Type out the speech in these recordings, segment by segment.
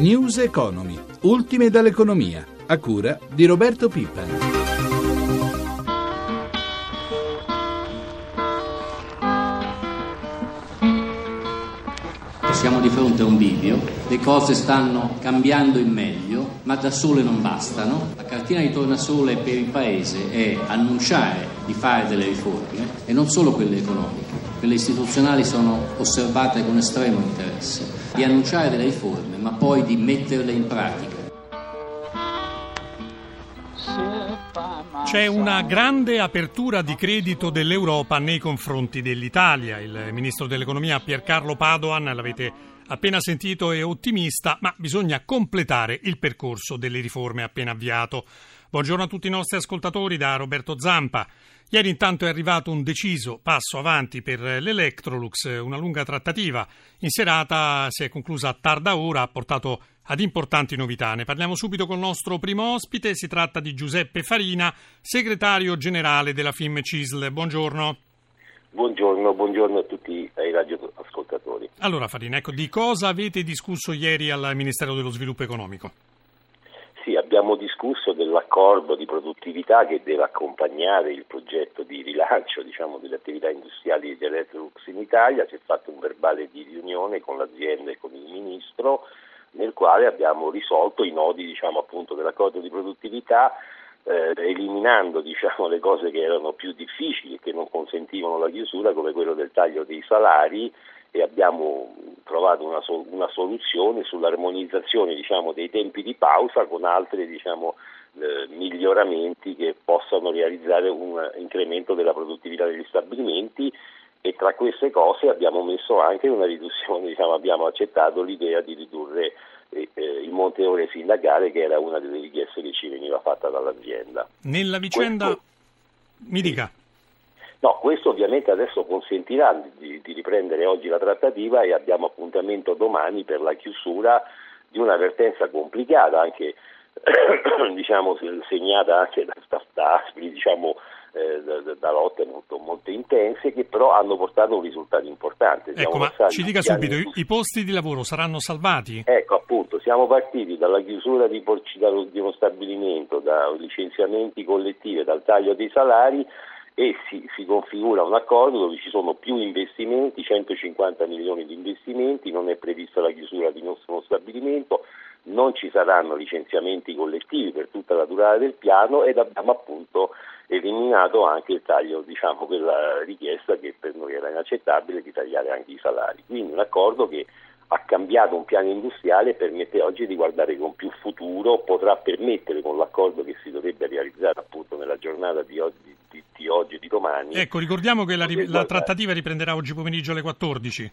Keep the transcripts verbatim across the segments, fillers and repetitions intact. News Economy, ultime dall'economia, a cura di Roberto Pippa. Siamo di fronte a un bivio, le cose stanno cambiando in meglio, ma da sole non bastano. La cartina di tornasole per il Paese è annunciare di fare delle riforme, e non solo quelle economiche, quelle istituzionali sono osservate con estremo interesse, di annunciare delle riforme, ma poi di metterle in pratica. C'è una grande apertura di credito dell'Europa nei confronti dell'Italia. Il ministro dell'economia Pier Carlo Padoan, l'avete appena sentito, è ottimista, ma bisogna completare il percorso delle riforme appena avviato. Buongiorno a tutti i nostri ascoltatori da Roberto Zampa. Ieri intanto è arrivato un deciso passo avanti per l'Electrolux, una lunga trattativa in serata si è conclusa a tarda ora, ha portato ad importanti novità. Ne parliamo subito col nostro primo ospite, si tratta di Giuseppe Farina, segretario generale della F I M C I S L. Buongiorno. Buongiorno, buongiorno a tutti i radioascoltatori. Allora Farina, ecco, di cosa avete discusso ieri al Ministero dello Sviluppo Economico? Sì, abbiamo discusso dell'accordo di produttività che deve accompagnare il progetto di rilancio, diciamo, delle attività industriali di Electrolux in Italia. Si è fatto un verbale di riunione con l'azienda e con il Ministro, nel quale abbiamo risolto i nodi, diciamo, appunto, dell'accordo di produttività, eh, eliminando, diciamo, le cose che erano più difficili e che non consentivano la chiusura, come quello del taglio dei salari, e abbiamo trovato una, sol- una soluzione sull'armonizzazione, diciamo, dei tempi di pausa con altri, diciamo, eh, miglioramenti che possano realizzare un incremento della produttività degli stabilimenti. E tra queste cose abbiamo messo anche una riduzione, diciamo, abbiamo accettato l'idea di ridurre eh, il monte ore sindacale, che era una delle richieste che ci veniva fatta dall'azienda. Nella vicenda, questo... mi dica. No, questo ovviamente adesso consentirà di, di riprendere oggi la trattativa, e abbiamo appuntamento domani per la chiusura di una vertenza complicata, anche diciamo segnata anche da Staffaspi, diciamo, eh, da, da lotte molto, molto intense, che però hanno portato un risultato importante. Siamo ecco, ma ci dica subito, anni... i posti di lavoro saranno salvati? Ecco, appunto, siamo partiti dalla chiusura di, di uno stabilimento, da licenziamenti collettivi, dal taglio dei salari, e si, si configura un accordo dove ci sono più investimenti, centocinquanta milioni di investimenti, non è prevista la chiusura di nessuno stabilimento, non ci saranno licenziamenti collettivi per tutta la durata del piano, ed abbiamo appunto eliminato anche il taglio, diciamo, quella richiesta che per noi era inaccettabile, di tagliare anche i salari. Quindi un accordo che ha cambiato un piano industriale e permette oggi di guardare con più futuro, potrà permettere, con l'accordo che si dovrebbe realizzare appunto nella giornata di oggi, di, di, oggi e di domani. Ecco, ricordiamo che la, la trattativa riprenderà oggi pomeriggio alle quattordici.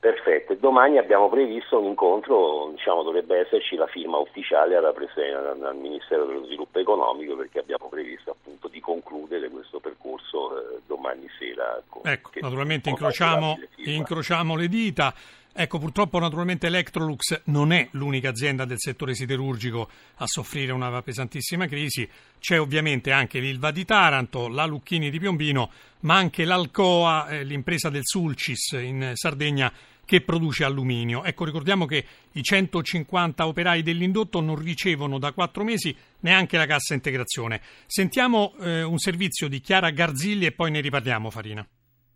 Perfetto, e domani abbiamo previsto un incontro, diciamo, dovrebbe esserci la firma ufficiale alla presen- al Ministero dello Sviluppo Economico, perché abbiamo previsto appunto di concludere questo percorso eh, domani sera. Con, ecco, naturalmente incrociamo, incrociamo le dita. Ecco, purtroppo naturalmente Electrolux non è l'unica azienda del settore siderurgico a soffrire una pesantissima crisi, c'è ovviamente anche l'Ilva di Taranto, la Lucchini di Piombino, ma anche l'Alcoa, eh, l'impresa del Sulcis in Sardegna che produce alluminio. Ecco, ricordiamo che i centocinquanta operai dell'indotto non ricevono da quattro mesi neanche la cassa integrazione. Sentiamo eh, un servizio di Chiara Garzilli e poi ne riparliamo, Farina.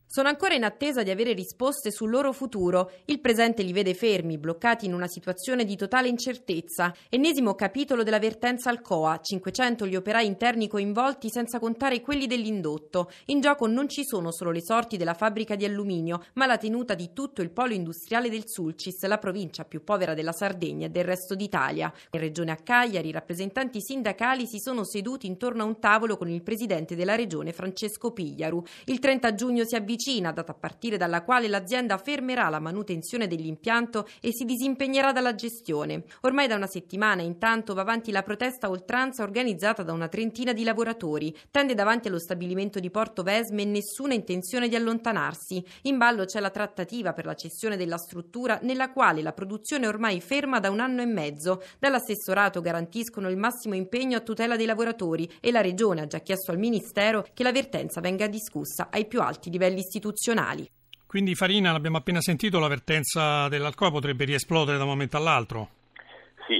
Sono ancora in attesa di avere risposte sul loro futuro. Il presente li vede fermi, bloccati in una situazione di totale incertezza. Ennesimo capitolo della vertenza Alcoa, cinquecento gli operai interni coinvolti, senza contare quelli dell'indotto. In gioco non ci sono solo le sorti della fabbrica di alluminio, ma la tenuta di tutto il polo industriale del Sulcis, la provincia più povera della Sardegna e del resto d'Italia. In regione a Cagliari, i rappresentanti sindacali si sono seduti intorno a un tavolo con il presidente della regione, Francesco Pigliaru. Il trenta giugno si avvicina, data a partire dalla quale l'azienda fermerà la manutenzione dell'impianto e si disimpegnerà dalla gestione. Ormai da una settimana intanto va avanti la protesta a oltranza organizzata da una trentina di lavoratori. Tende davanti allo stabilimento di Porto Vesme nessuna intenzione di allontanarsi. In ballo c'è la trattativa per la cessione della struttura, nella quale la produzione è ormai ferma da un anno e mezzo. Dall'assessorato garantiscono il massimo impegno a tutela dei lavoratori e la regione ha già chiesto al Ministero che la vertenza venga discussa ai più alti livelli istituzionali. Quindi Farina, l'abbiamo appena sentito, la vertenza dell'Alcoa potrebbe riesplodere da un momento all'altro?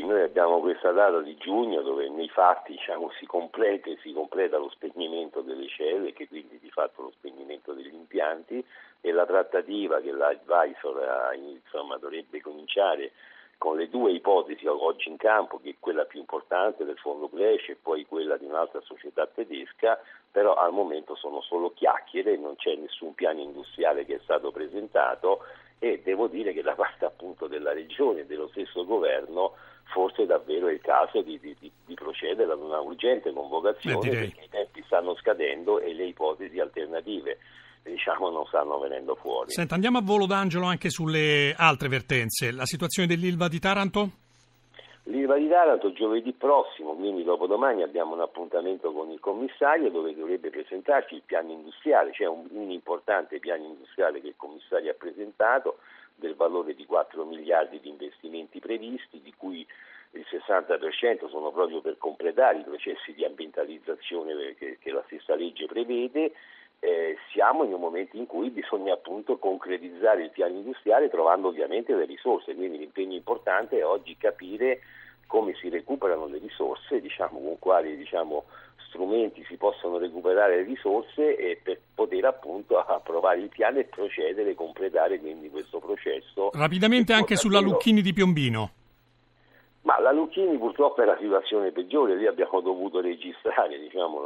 noi abbiamo questa data di giugno dove nei fatti, diciamo, si completa e si completa lo spegnimento delle celle, che quindi di fatto lo spegnimento degli impianti, e la trattativa che l'advisor insomma dovrebbe cominciare con le due ipotesi oggi in campo, che è quella più importante del fondo Glese e poi quella di un'altra società tedesca, però al momento sono solo chiacchiere, non c'è nessun piano industriale che è stato presentato, e devo dire che da parte appunto della Regione e dello stesso governo forse davvero è il caso di, di, di procedere ad una urgente convocazione. Beh, direi... perché i tempi stanno scadendo e le ipotesi alternative, diciamo, non stanno venendo fuori. Senta, andiamo a volo d'angelo anche sulle altre vertenze. La situazione dell'Ilva di Taranto? L'Ilva di Taranto giovedì prossimo, quindi dopodomani, abbiamo un appuntamento con il commissario dove dovrebbe presentarci il piano industriale, cioè un, un importante piano industriale che il commissario ha presentato, del valore di quattro miliardi di investimenti previsti, di cui il sessanta per cento sono proprio per completare i processi di ambientalizzazione che, che la stessa legge prevede. Eh, siamo in un momento in cui bisogna appunto concretizzare il piano industriale trovando ovviamente le risorse, quindi l'impegno importante è oggi capire come si recuperano le risorse, diciamo, con quali diciamo, strumenti si possono recuperare le risorse e per poter appunto approvare il piano e procedere, completare quindi questo processo. Rapidamente anche sulla Lucchini di Piombino. Ma la Lucchini purtroppo è la situazione peggiore, lì abbiamo dovuto registrare diciamo,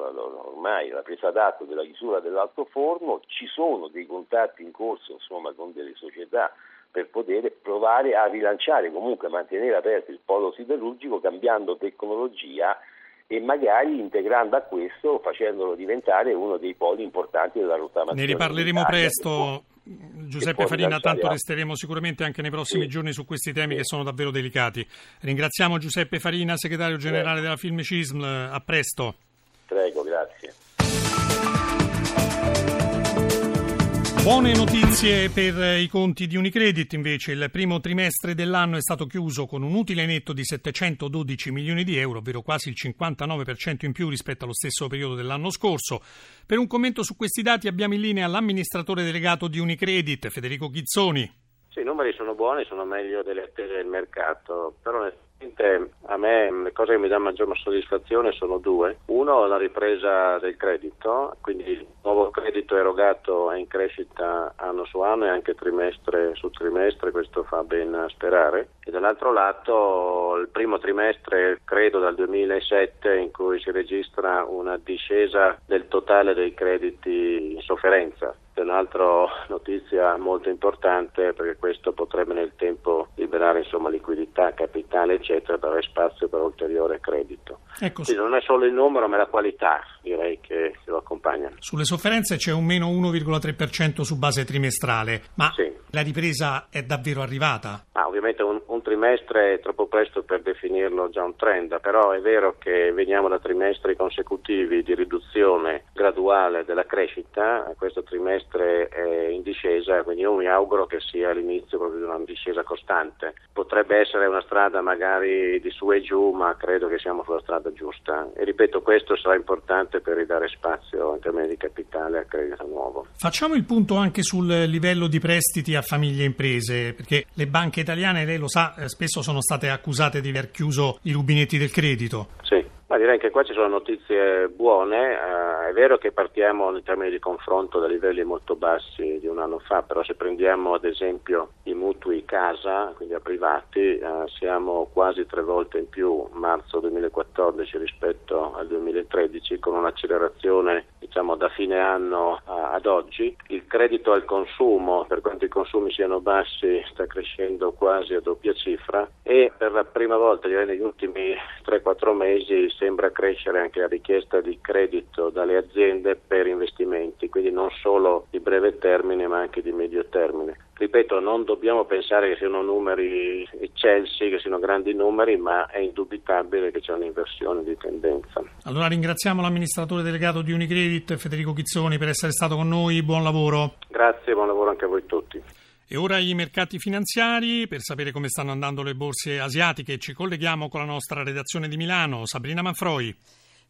ormai la presa d'atto della chiusura dell'altoforno, ci sono dei contatti in corso insomma, con delle società per poter provare a rilanciare, comunque mantenere aperto il polo siderurgico cambiando tecnologia e magari integrando a questo, facendolo diventare uno dei poli importanti della rottamazione. Ne riparleremo presto. Giuseppe Farina, tanto resteremo sicuramente anche nei prossimi sì. giorni su questi temi sì. che sono davvero delicati. Ringraziamo Giuseppe Farina, segretario generale sì. della FIM CISL. A presto. Prego, grazie. Buone notizie per i conti di Unicredit, invece. Il primo trimestre dell'anno è stato chiuso con un utile netto di settecentododici milioni di euro, ovvero quasi il cinquantanove per cento in più rispetto allo stesso periodo dell'anno scorso. Per un commento su questi dati abbiamo in linea l'amministratore delegato di Unicredit, Federico Ghizzoni. Sì, i numeri sono buoni, sono meglio delle attese del mercato, però a me le cose che mi danno maggior soddisfazione sono due. Uno, la ripresa del credito, quindi il nuovo credito erogato è in crescita anno su anno e anche trimestre su trimestre, questo fa ben sperare. E dall'altro lato il primo trimestre, credo dal duemilasette, in cui si registra una discesa del totale dei crediti in sofferenza. Un'altra notizia molto importante, perché questo potrebbe nel tempo liberare insomma liquidità, capitale eccetera, per avere spazio per ulteriore credito. Ecco, quindi non è solo il numero ma la qualità direi che lo accompagna. Sulle sofferenze c'è un meno uno virgola tre per cento su base trimestrale, ma sì. la ripresa è davvero arrivata? Ah, ovviamente un, un trimestre è troppo presto per definirlo già un trend, però è vero che veniamo da trimestri consecutivi di riduzione graduale della crescita, questo trimestre è in discesa, quindi io mi auguro che sia l'inizio proprio di una discesa costante. Potrebbe essere una strada magari di su e giù, ma credo che siamo sulla strada giusta e ripeto, questo sarà importante per ridare spazio in termini di capitale a credito nuovo. Facciamo il punto anche sul livello di prestiti a famiglie e imprese, perché le banche italiane, lei lo sa, spesso sono state accusate di aver chiuso i rubinetti del credito. Sì. Ma direi che qua ci sono notizie buone, eh, è vero che partiamo in termini di confronto da livelli molto bassi di un anno fa, però se prendiamo ad esempio i mutui casa, quindi a privati, eh, siamo quasi tre volte in più marzo duemilaquattordici rispetto al duemilatredici, con un'accelerazione diciamo da fine anno a, ad oggi. Il credito al consumo, per quanto i consumi siano bassi, sta crescendo quasi a doppia cifra e per la prima volta direi negli ultimi tre quattro mesi sembra crescere anche la richiesta di credito dalle aziende per investimenti, quindi non solo di breve termine ma anche di medio termine. Ripeto, non dobbiamo pensare che siano numeri eccelsi, che siano grandi numeri, ma è indubitabile che c'è un'inversione di tendenza. Allora ringraziamo l'amministratore delegato di Unicredit, Federico Ghizzoni, per essere stato con noi. Buon lavoro. Grazie, buon lavoro anche a voi tutti. E ora i mercati finanziari, per sapere come stanno andando le borse asiatiche ci colleghiamo con la nostra redazione di Milano, Sabrina Manfroi.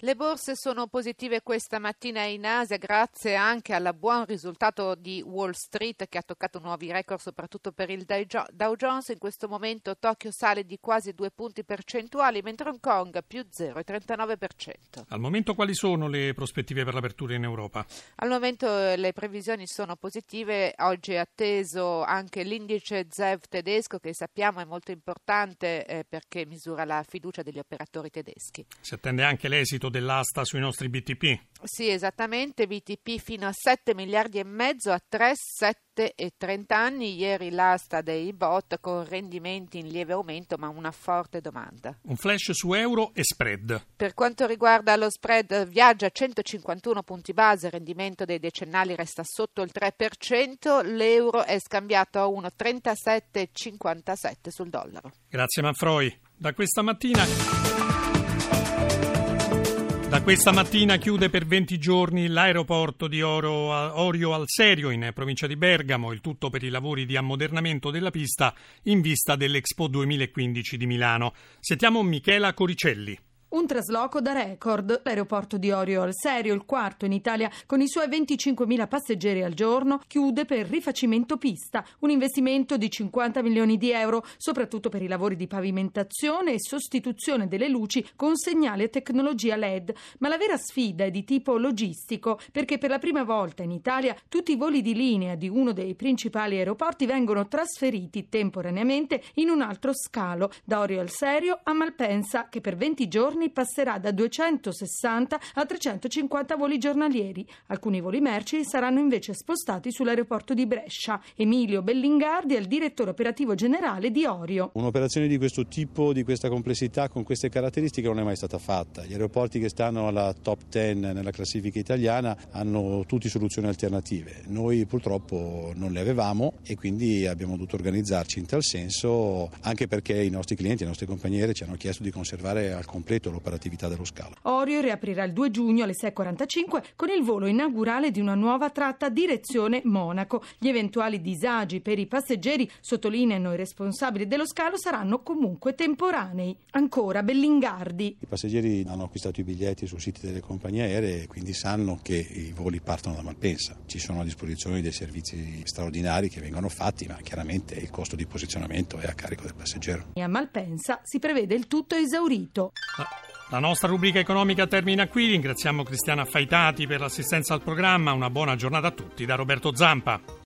Le borse sono positive questa mattina in Asia grazie anche al buon risultato di Wall Street che ha toccato nuovi record soprattutto per il Dow Jones. In questo momento Tokyo sale di quasi due punti percentuali mentre Hong Kong più zero virgola trentanove per cento. Al momento quali sono le prospettive per l'apertura in Europa? Al momento le previsioni sono positive, oggi è atteso anche l'indice Z E W tedesco che sappiamo è molto importante eh, perché misura la fiducia degli operatori tedeschi. Si attende anche l'esito dell'asta sui nostri B T P. Sì, esattamente, B T P fino a sette miliardi e mezzo a tre, sette e trenta anni. Ieri l'asta dei bot con rendimenti in lieve aumento ma una forte domanda. Un flash su euro e spread. Per quanto riguarda lo spread viaggia a centocinquantuno punti base, il rendimento dei decennali resta sotto il tre per cento, l'euro è scambiato a uno virgola trentasette cinquantasette sul dollaro. Grazie Manfroi. Da questa mattina... Da questa mattina chiude per venti giorni l'aeroporto di Orio, Orio al Serio in provincia di Bergamo, il tutto per i lavori di ammodernamento della pista in vista dell'Expo duemilaquindici di Milano. Sentiamo Michela Coricelli. Un trasloco da record. L'aeroporto di Orio al Serio, il quarto in Italia, con i suoi venticinquemila passeggeri al giorno, chiude per rifacimento pista, un investimento di cinquanta milioni di euro, soprattutto per i lavori di pavimentazione e sostituzione delle luci con segnale e tecnologia L E D. Ma la vera sfida è di tipo logistico, perché per la prima volta in Italia tutti i voli di linea di uno dei principali aeroporti vengono trasferiti temporaneamente in un altro scalo, da Orio al Serio a Malpensa, che per venti giorni passerà da duecentosessanta a trecentocinquanta voli giornalieri. Alcuni voli merci saranno invece spostati sull'aeroporto di Brescia. Emilio Bellingardi è il direttore operativo generale di Orio. Un'operazione di questo tipo, di questa complessità, con queste caratteristiche non è mai stata fatta. Gli aeroporti che stanno alla top dieci nella classifica italiana hanno tutti soluzioni alternative. Noi purtroppo non le avevamo e quindi abbiamo dovuto organizzarci in tal senso, anche perché i nostri clienti, le nostre compagnie ci hanno chiesto di conservare al completo l'operatività dello scalo. Orio riaprirà il due giugno alle sei e quarantacinque con il volo inaugurale di una nuova tratta direzione Monaco. Gli eventuali disagi per i passeggeri, sottolineano i responsabili dello scalo, saranno comunque temporanei. Ancora Bellingardi. I passeggeri hanno acquistato i biglietti sul sito delle compagnie aeree e quindi sanno che i voli partono da Malpensa. Ci sono a disposizione dei servizi straordinari che vengono fatti, ma chiaramente il costo di posizionamento è a carico del passeggero. E a Malpensa si prevede il tutto esaurito. La nostra rubrica economica termina qui, ringraziamo Cristiana Faitati per l'assistenza al programma, una buona giornata a tutti da Roberto Zampa.